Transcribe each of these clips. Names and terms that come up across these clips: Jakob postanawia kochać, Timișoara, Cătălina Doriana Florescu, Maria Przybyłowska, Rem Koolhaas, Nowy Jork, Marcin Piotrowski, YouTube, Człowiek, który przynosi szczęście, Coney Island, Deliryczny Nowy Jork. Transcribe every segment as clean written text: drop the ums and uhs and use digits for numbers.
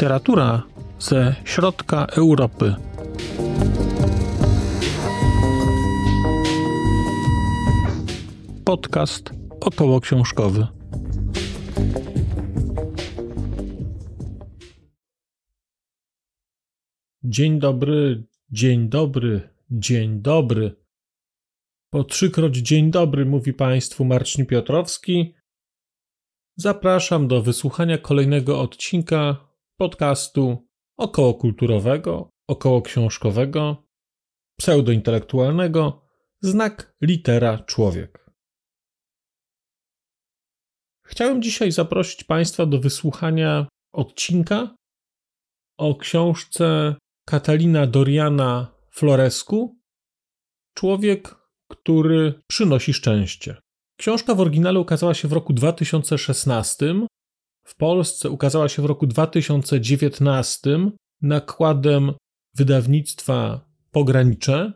literatura ze środka Europy. Podcast okołoksiążkowy. Dzień dobry, dzień dobry, dzień dobry. Po trzykroć dzień dobry mówi Państwu Marcin Piotrowski. Zapraszam do wysłuchania kolejnego odcinka podcastu okołokulturowego, okołoksiążkowego, pseudointelektualnego, znak litera człowiek. Chciałem dzisiaj zaprosić Państwa do wysłuchania odcinka o książce Cătălina Doriana Florescu Człowiek, który przynosi szczęście. Książka w oryginale ukazała się w roku 2016, w Polsce ukazała się w roku 2019 nakładem wydawnictwa Pogranicze.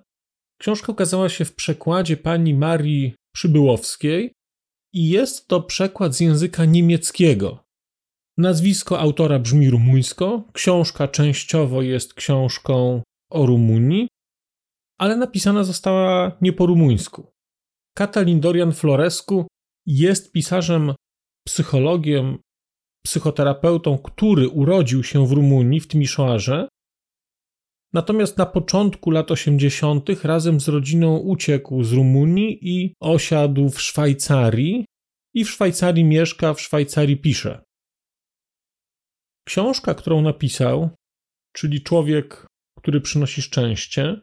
Książka ukazała się w przekładzie pani Marii Przybyłowskiej i jest to przekład z języka niemieckiego. Nazwisko autora brzmi rumuńsko, książka częściowo jest książką o Rumunii, ale napisana została nie po rumuńsku. Cătălin Dorian Florescu jest pisarzem, psychologiem, psychoterapeutą, który urodził się w Rumunii, w Timișoarze. Natomiast na początku lat 80. razem z rodziną uciekł z Rumunii i osiadł w Szwajcarii. I w Szwajcarii mieszka, w Szwajcarii pisze. Książka, którą napisał, czyli Człowiek, który przynosi szczęście,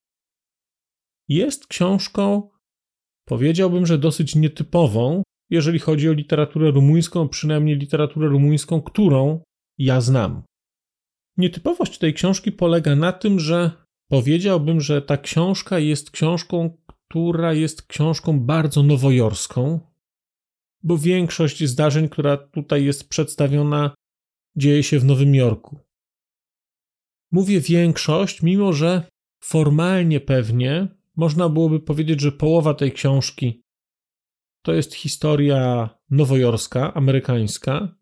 jest książką, powiedziałbym, że dosyć nietypową, jeżeli chodzi o literaturę rumuńską, przynajmniej literaturę rumuńską, którą ja znam. Nietypowość tej książki polega na tym, że powiedziałbym, że ta książka jest książką, która jest książką bardzo nowojorską, bo większość zdarzeń, która tutaj jest przedstawiona, dzieje się w Nowym Jorku. Mówię większość, mimo że formalnie pewnie można byłoby powiedzieć, że połowa tej książki to jest historia nowojorska, amerykańska,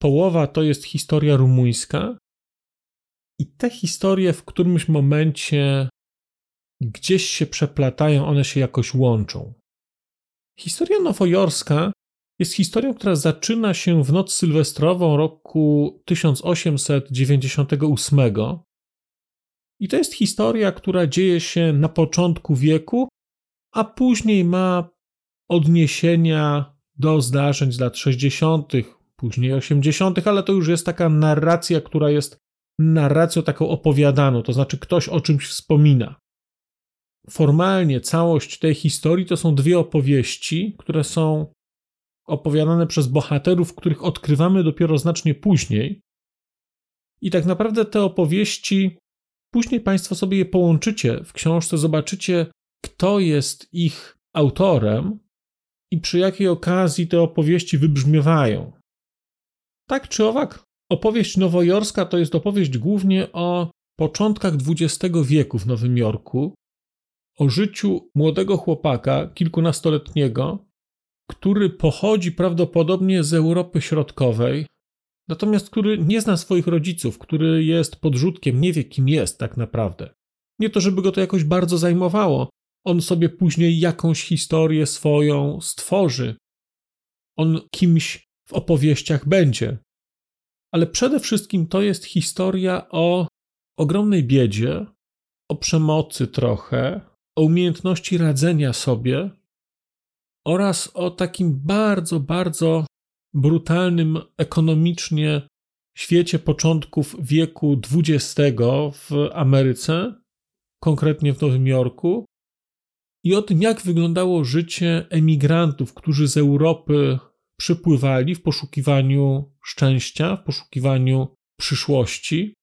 połowa to jest historia rumuńska i te historie w którymś momencie gdzieś się przeplatają, one się jakoś łączą. Historia nowojorska jest historią, która zaczyna się w noc sylwestrową roku 1898. I to jest historia, która dzieje się na początku wieku, a później ma odniesienia do zdarzeń z lat 60., później 80., ale to już jest taka narracja, która jest narracją taką opowiadaną, to znaczy ktoś o czymś wspomina. Formalnie całość tej historii to są dwie opowieści, które są opowiadane przez bohaterów, których odkrywamy dopiero znacznie później. I tak naprawdę te opowieści później Państwo sobie je połączycie w książce, zobaczycie, kto jest ich autorem i przy jakiej okazji te opowieści wybrzmiewają. Tak czy owak, opowieść nowojorska to jest opowieść głównie o początkach XX wieku w Nowym Jorku, o życiu młodego chłopaka, kilkunastoletniego, który pochodzi prawdopodobnie z Europy Środkowej, natomiast który nie zna swoich rodziców, który jest podrzutkiem, nie wie kim jest tak naprawdę. Nie to, żeby go to jakoś bardzo zajmowało. On sobie później jakąś historię swoją stworzy. On kimś w opowieściach będzie. Ale przede wszystkim to jest historia o ogromnej biedzie, o przemocy trochę, o umiejętności radzenia sobie oraz o takim bardzo, bardzo brutalnym ekonomicznie świecie początków wieku XX w Ameryce, konkretnie w Nowym Jorku, i o tym, jak wyglądało życie emigrantów, którzy z Europy przypływali w poszukiwaniu szczęścia, w poszukiwaniu przyszłości.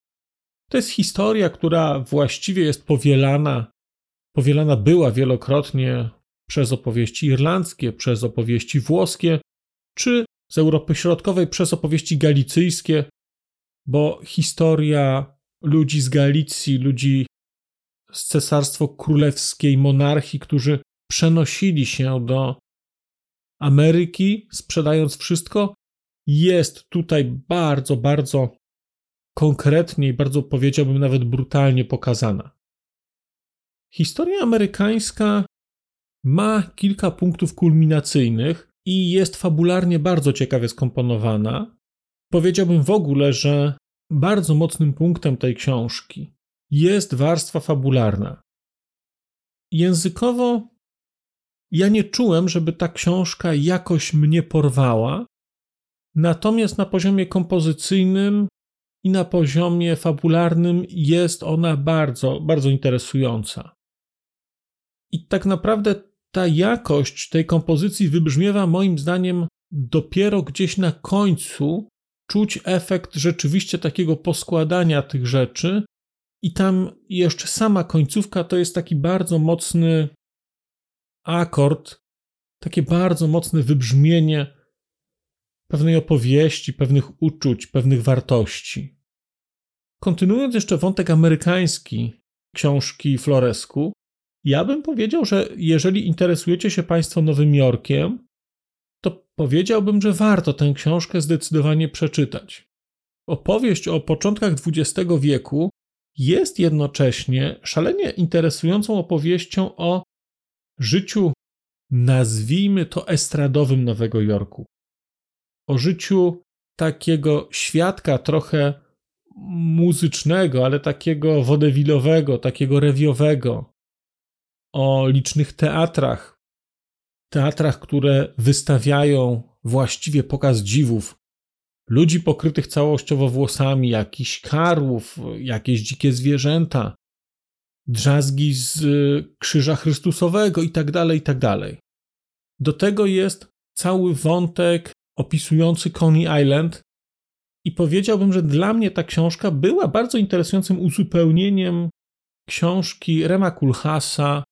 To jest historia, która właściwie jest powielana była wielokrotnie przez opowieści irlandzkie, przez opowieści włoskie, czy z Europy Środkowej przez opowieści galicyjskie, bo historia ludzi z Galicji, ludzi z Cesarstwo Królewskiej Monarchii, którzy przenosili się do Ameryki, sprzedając wszystko, jest tutaj bardzo, bardzo konkretnie i bardzo, powiedziałbym, nawet brutalnie pokazana. Historia amerykańska ma kilka punktów kulminacyjnych i jest fabularnie bardzo ciekawie skomponowana. Powiedziałbym w ogóle, że bardzo mocnym punktem tej książki jest warstwa fabularna. Językowo ja nie czułem, żeby ta książka jakoś mnie porwała, natomiast na poziomie kompozycyjnym i na poziomie fabularnym jest ona bardzo, bardzo interesująca. I tak naprawdę ta jakość tej kompozycji wybrzmiewa moim zdaniem dopiero gdzieś na końcu, czuć efekt rzeczywiście takiego poskładania tych rzeczy i tam jeszcze sama końcówka to jest taki bardzo mocny akord, takie bardzo mocne wybrzmienie pewnej opowieści, pewnych uczuć, pewnych wartości. Kontynuując jeszcze wątek amerykański książki Florescu, ja bym powiedział, że jeżeli interesujecie się Państwo Nowym Jorkiem, to powiedziałbym, że warto tę książkę zdecydowanie przeczytać. Opowieść o początkach XX wieku jest jednocześnie szalenie interesującą opowieścią o życiu, nazwijmy to estradowym Nowego Jorku. O życiu takiego świadka trochę muzycznego, ale takiego wodewilowego, takiego rewiowego. O licznych teatrach, które wystawiają właściwie pokaz dziwów, ludzi pokrytych całościowo włosami, jakichś karłów, jakieś dzikie zwierzęta, drzazgi z Krzyża Chrystusowego itd., itd. Do tego jest cały wątek opisujący Coney Island i powiedziałbym, że dla mnie ta książka była bardzo interesującym uzupełnieniem książki Rema Koolhaasa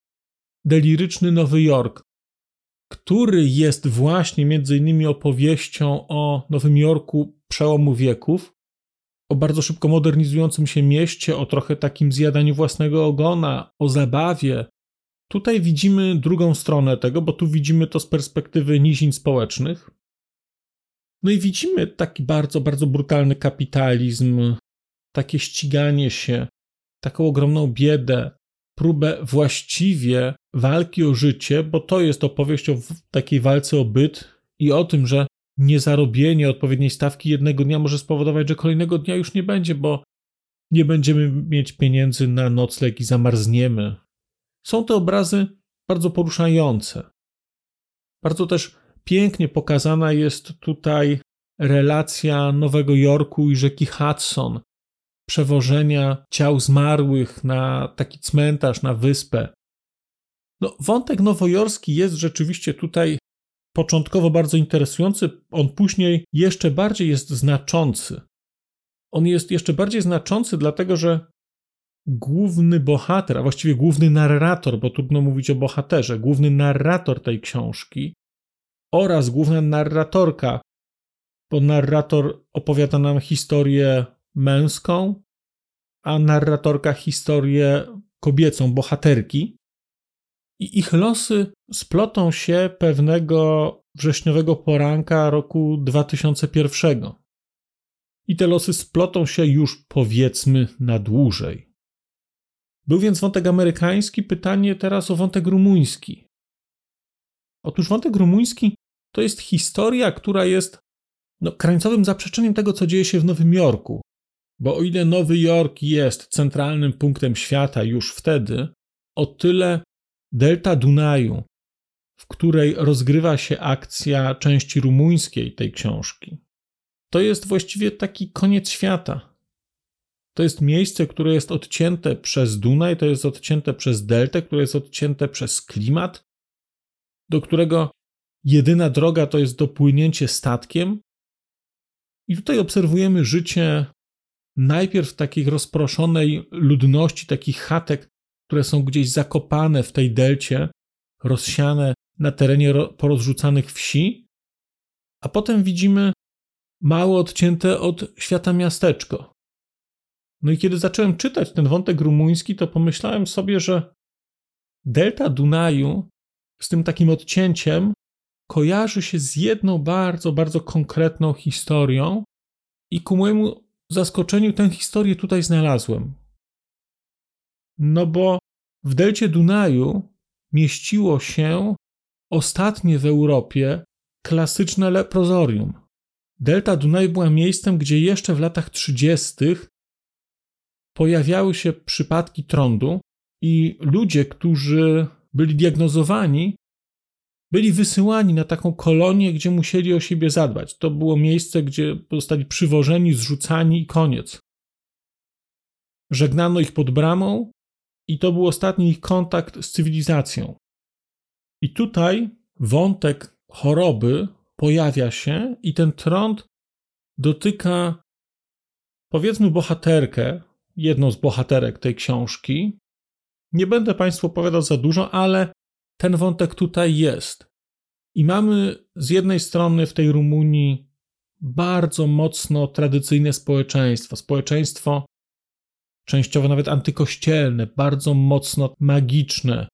Deliryczny Nowy Jork, który jest właśnie między innymi opowieścią o Nowym Jorku przełomu wieków, o bardzo szybko modernizującym się mieście, o trochę takim zjadaniu własnego ogona, o zabawie. Tutaj widzimy drugą stronę tego, bo tu widzimy to z perspektywy nizin społecznych. No i widzimy taki bardzo, bardzo brutalny kapitalizm, takie ściganie się, taką ogromną biedę, próbę właściwie walki o życie, bo to jest opowieść o takiej walce o byt i o tym, że niezarobienie odpowiedniej stawki jednego dnia może spowodować, że kolejnego dnia już nie będzie, bo nie będziemy mieć pieniędzy na nocleg i zamarzniemy. Są te obrazy bardzo poruszające. Bardzo też pięknie pokazana jest tutaj relacja Nowego Jorku i rzeki Hudson, przewożenia ciał zmarłych na taki cmentarz, na wyspę. No, wątek nowojorski jest rzeczywiście tutaj początkowo bardzo interesujący, on później jeszcze bardziej jest znaczący. On jest jeszcze bardziej znaczący, dlatego że główny bohater, a właściwie główny narrator, bo trudno mówić o bohaterze, główny narrator tej książki oraz główna narratorka, bo narrator opowiada nam historię męską, a narratorka historię kobiecą, bohaterki. I ich losy splotą się pewnego wrześniowego poranka roku 2001. I te losy splotą się już, powiedzmy, na dłużej. Był więc wątek amerykański, pytanie teraz o wątek rumuński. Otóż wątek rumuński to jest historia, która jest krańcowym zaprzeczeniem tego, co dzieje się w Nowym Jorku. Bo o ile Nowy Jork jest centralnym punktem świata już wtedy, o tyle delta Dunaju, w której rozgrywa się akcja części rumuńskiej tej książki, to jest właściwie taki koniec świata. To jest miejsce, które jest odcięte przez Dunaj, to jest odcięte przez deltę, które jest odcięte przez klimat, do którego jedyna droga to jest dopłynięcie statkiem. I tutaj obserwujemy życie najpierw takiej rozproszonej ludności, takich chatek, które są gdzieś zakopane w tej delcie, rozsiane na terenie porozrzucanych wsi, a potem widzimy mało odcięte od świata miasteczko. No i kiedy zacząłem czytać ten wątek rumuński, to pomyślałem sobie, że delta Dunaju z tym takim odcięciem kojarzy się z jedną bardzo, bardzo konkretną historią i ku mojemu zaskoczeniu tę historię tutaj znalazłem. No bo w delcie Dunaju mieściło się ostatnie w Europie klasyczne leprozorium. Delta Dunaju była miejscem, gdzie jeszcze w latach 30. pojawiały się przypadki trądu i ludzie, którzy byli diagnozowani, byli wysyłani na taką kolonię, gdzie musieli o siebie zadbać. To było miejsce, gdzie zostali przywożeni, zrzucani i koniec. Żegnano ich pod bramą i to był ostatni ich kontakt z cywilizacją. I tutaj wątek choroby pojawia się i ten trąd dotyka, powiedzmy, bohaterkę, jedną z bohaterek tej książki. Nie będę Państwu opowiadał za dużo, ale ten wątek tutaj jest. I mamy z jednej strony w tej Rumunii bardzo mocno tradycyjne społeczeństwo częściowo nawet antykościelne, bardzo mocno magiczne,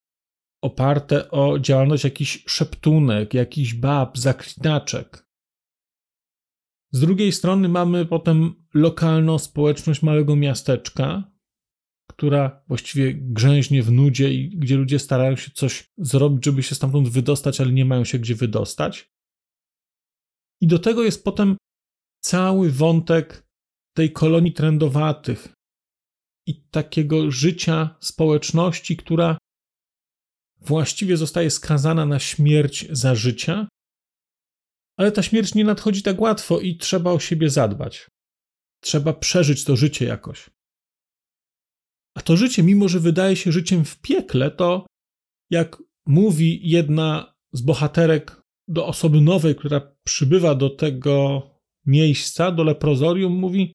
oparte o działalność jakichś szeptunek, jakichś bab, zaklinaczek. Z drugiej strony mamy potem lokalną społeczność małego miasteczka, która właściwie grzęźnie w nudzie i gdzie ludzie starają się coś zrobić, żeby się stamtąd wydostać, ale nie mają się gdzie wydostać. I do tego jest potem cały wątek tej kolonii trendowatych i takiego życia społeczności, która właściwie zostaje skazana na śmierć za życia, ale ta śmierć nie nadchodzi tak łatwo i trzeba o siebie zadbać. Trzeba przeżyć to życie jakoś. A to życie, mimo że wydaje się życiem w piekle, to jak mówi jedna z bohaterek do osoby nowej, która przybywa do tego miejsca, do leprozorium, mówi: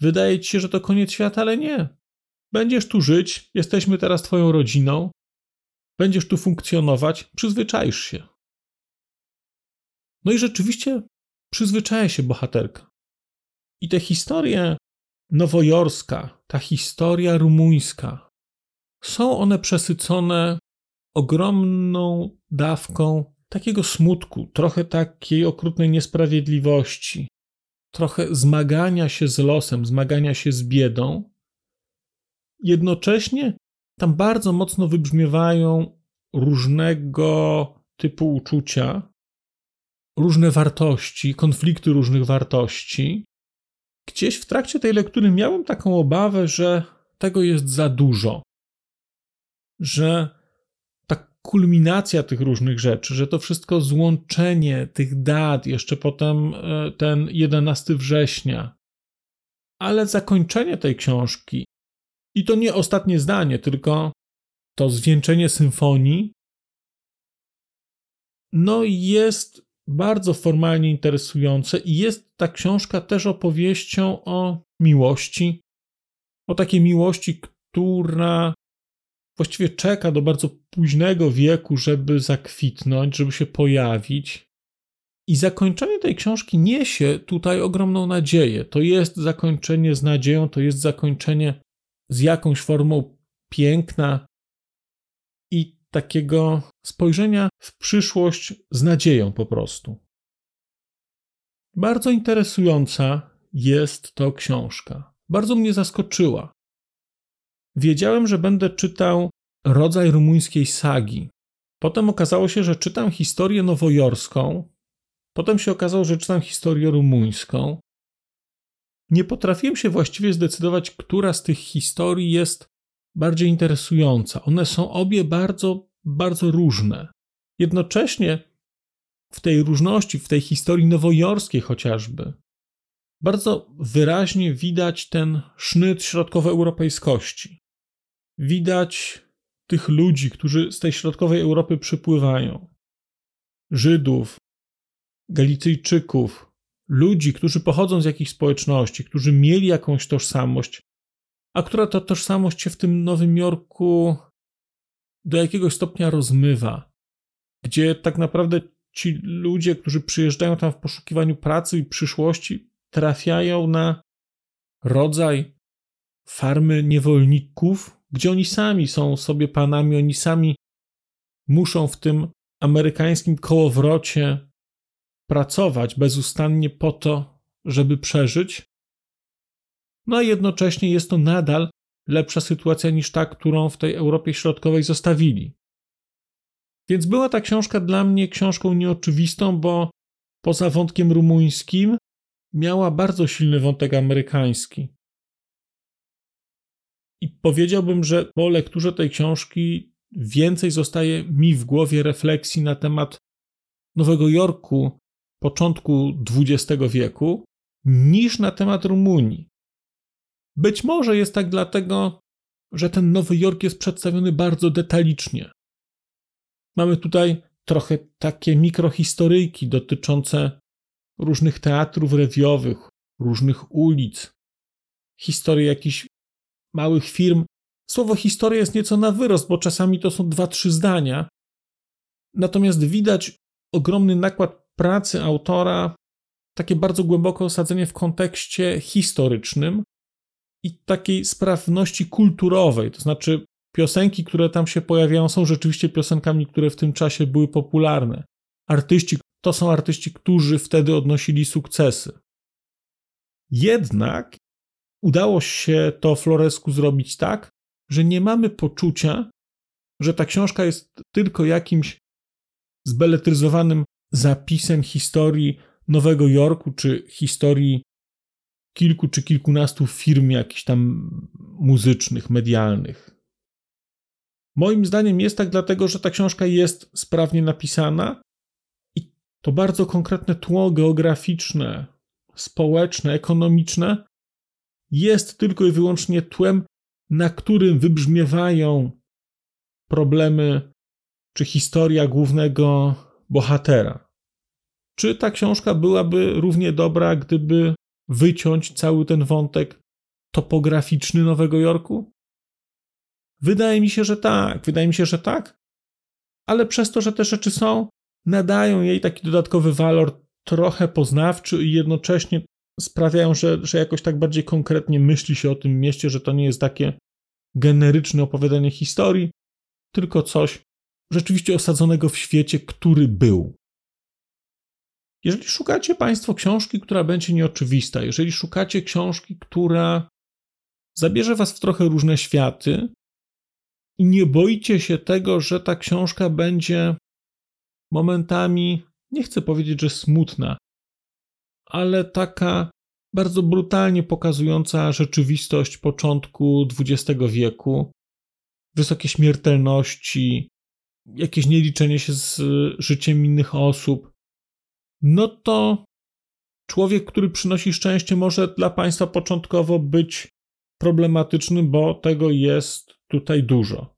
wydaje ci się, że to koniec świata, ale nie. Będziesz tu żyć, jesteśmy teraz twoją rodziną, będziesz tu funkcjonować, przyzwyczaisz się. No i rzeczywiście przyzwyczaja się bohaterka. I te historie nowojorska, ta historia rumuńska, są one przesycone ogromną dawką takiego smutku, trochę takiej okrutnej niesprawiedliwości, trochę zmagania się z losem, zmagania się z biedą. Jednocześnie tam bardzo mocno wybrzmiewają różnego typu uczucia, różne wartości, konflikty różnych wartości. Gdzieś w trakcie tej lektury miałem taką obawę, że tego jest za dużo, że ta kulminacja tych różnych rzeczy, że to wszystko złączenie tych dat, jeszcze potem ten 11 września, ale zakończenie tej książki i to nie ostatnie zdanie, tylko to zwieńczenie symfonii, no jest bardzo formalnie interesujące i jest ta książka też opowieścią o miłości, o takiej miłości, która właściwie czeka do bardzo późnego wieku, żeby zakwitnąć, żeby się pojawić. I zakończenie tej książki niesie tutaj ogromną nadzieję. To jest zakończenie z nadzieją, to jest zakończenie z jakąś formą piękna i takiego spojrzenia w przyszłość z nadzieją po prostu. Bardzo interesująca jest to książka. Bardzo mnie zaskoczyła. Wiedziałem, że będę czytał rodzaj rumuńskiej sagi. Potem okazało się, że czytam historię nowojorską. Potem się okazało, że czytam historię rumuńską. Nie potrafiłem się właściwie zdecydować, która z tych historii jest bardziej interesująca. One są obie bardzo, bardzo różne. Jednocześnie w tej różności, w tej historii nowojorskiej chociażby, bardzo wyraźnie widać ten sznyt środkowoeuropejskości. Widać tych ludzi, którzy z tej środkowej Europy przypływają. Żydów, Galicyjczyków, ludzi, którzy pochodzą z jakichś społeczności, którzy mieli jakąś tożsamość, a która ta tożsamość się w tym Nowym Jorku do jakiegoś stopnia rozmywa, gdzie tak naprawdę ci ludzie, którzy przyjeżdżają tam w poszukiwaniu pracy i przyszłości, trafiają na rodzaj farmy niewolników, gdzie oni sami są sobie panami, oni sami muszą w tym amerykańskim kołowrocie pracować bezustannie po to, żeby przeżyć. no a jednocześnie jest to nadal lepsza sytuacja niż ta, którą w tej Europie Środkowej zostawili. Więc była ta książka dla mnie książką nieoczywistą, bo poza wątkiem rumuńskim miała bardzo silny wątek amerykański. I powiedziałbym, że po lekturze tej książki więcej zostaje mi w głowie refleksji na temat Nowego Jorku początku XX wieku niż na temat Rumunii. Być może jest tak dlatego, że ten Nowy Jork jest przedstawiony bardzo detalicznie. Mamy tutaj trochę takie mikrohistoryjki dotyczące różnych teatrów rewiowych, różnych ulic, historii jakichś małych firm. Słowo historia jest nieco na wyrost, bo czasami to są 2-3 zdania. Natomiast widać ogromny nakład pracy autora, takie bardzo głębokie osadzenie w kontekście historycznym i takiej sprawności kulturowej. To znaczy piosenki, które tam się pojawiają, są rzeczywiście piosenkami, które w tym czasie były popularne. Artyści to są artyści, którzy wtedy odnosili sukcesy. Jednak udało się to Florescu zrobić tak, że nie mamy poczucia, że ta książka jest tylko jakimś zbeletryzowanym zapisem historii Nowego Jorku czy historii kilku czy kilkunastu firm jakichś tam muzycznych, medialnych. Moim zdaniem jest tak dlatego, że ta książka jest sprawnie napisana i to bardzo konkretne tło geograficzne, społeczne, ekonomiczne jest tylko i wyłącznie tłem, na którym wybrzmiewają problemy czy historia głównego bohatera. Czy ta książka byłaby równie dobra, gdyby wyciąć cały ten wątek topograficzny Nowego Jorku? Wydaje mi się, że tak. Ale przez to, że te rzeczy są, nadają jej taki dodatkowy walor trochę poznawczy i jednocześnie sprawiają, że jakoś tak bardziej konkretnie myśli się o tym mieście, że to nie jest takie generyczne opowiadanie historii, tylko coś rzeczywiście osadzonego w świecie, który był. Jeżeli szukacie Państwo książki, która będzie nieoczywista, jeżeli szukacie książki, która zabierze Was w trochę różne światy i nie boicie się tego, że ta książka będzie momentami, nie chcę powiedzieć, że smutna, ale taka bardzo brutalnie pokazująca rzeczywistość początku XX wieku, wysokie śmiertelności, jakieś nieliczenie się z życiem innych osób, no to Człowiek, który przynosi szczęście, może dla Państwa początkowo być problematyczny, bo tego jest tutaj dużo.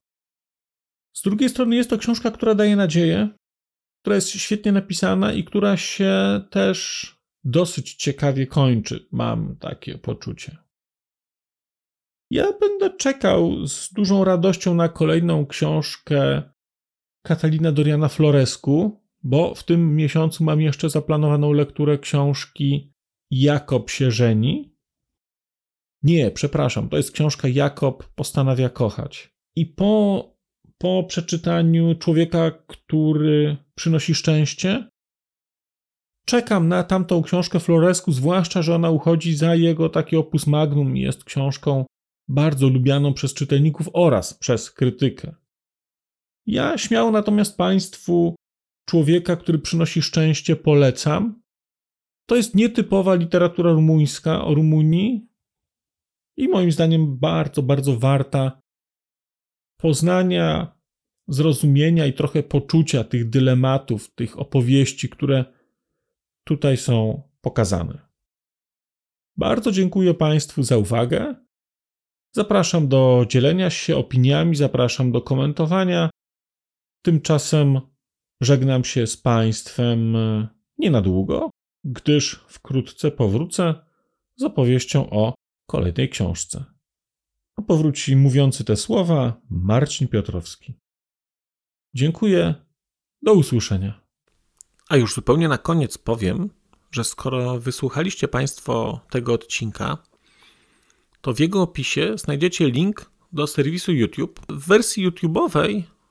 Z drugiej strony jest to książka, która daje nadzieję, która jest świetnie napisana i która się też dosyć ciekawie kończy, mam takie poczucie. Ja będę czekał z dużą radością na kolejną książkę Cătălina Doriana Florescu, bo w tym miesiącu mam jeszcze zaplanowaną lekturę książki Jakob się żeni. Nie, przepraszam, to jest książka Jakob postanawia kochać. I po przeczytaniu Człowieka, który przynosi szczęście, czekam na tamtą książkę Florescu, zwłaszcza, że ona uchodzi za jego taki opus magnum i jest książką bardzo lubianą przez czytelników oraz przez krytykę. Ja śmiało natomiast Państwu Człowieka, który przynosi szczęście, polecam. To jest nietypowa literatura rumuńska o Rumunii i moim zdaniem bardzo, bardzo warta poznania, zrozumienia i trochę poczucia tych dylematów, tych opowieści, które tutaj są pokazane. Bardzo dziękuję Państwu za uwagę. Zapraszam do dzielenia się opiniami, zapraszam do komentowania. Tymczasem żegnam się z Państwem nie na długo, gdyż wkrótce powrócę z opowieścią o kolejnej książce. A powróci mówiący te słowa Marcin Piotrowski. Dziękuję, do usłyszenia. A już zupełnie na koniec powiem, że skoro wysłuchaliście Państwo tego odcinka, to w jego opisie znajdziecie link do serwisu YouTube. W wersji YouTube'owej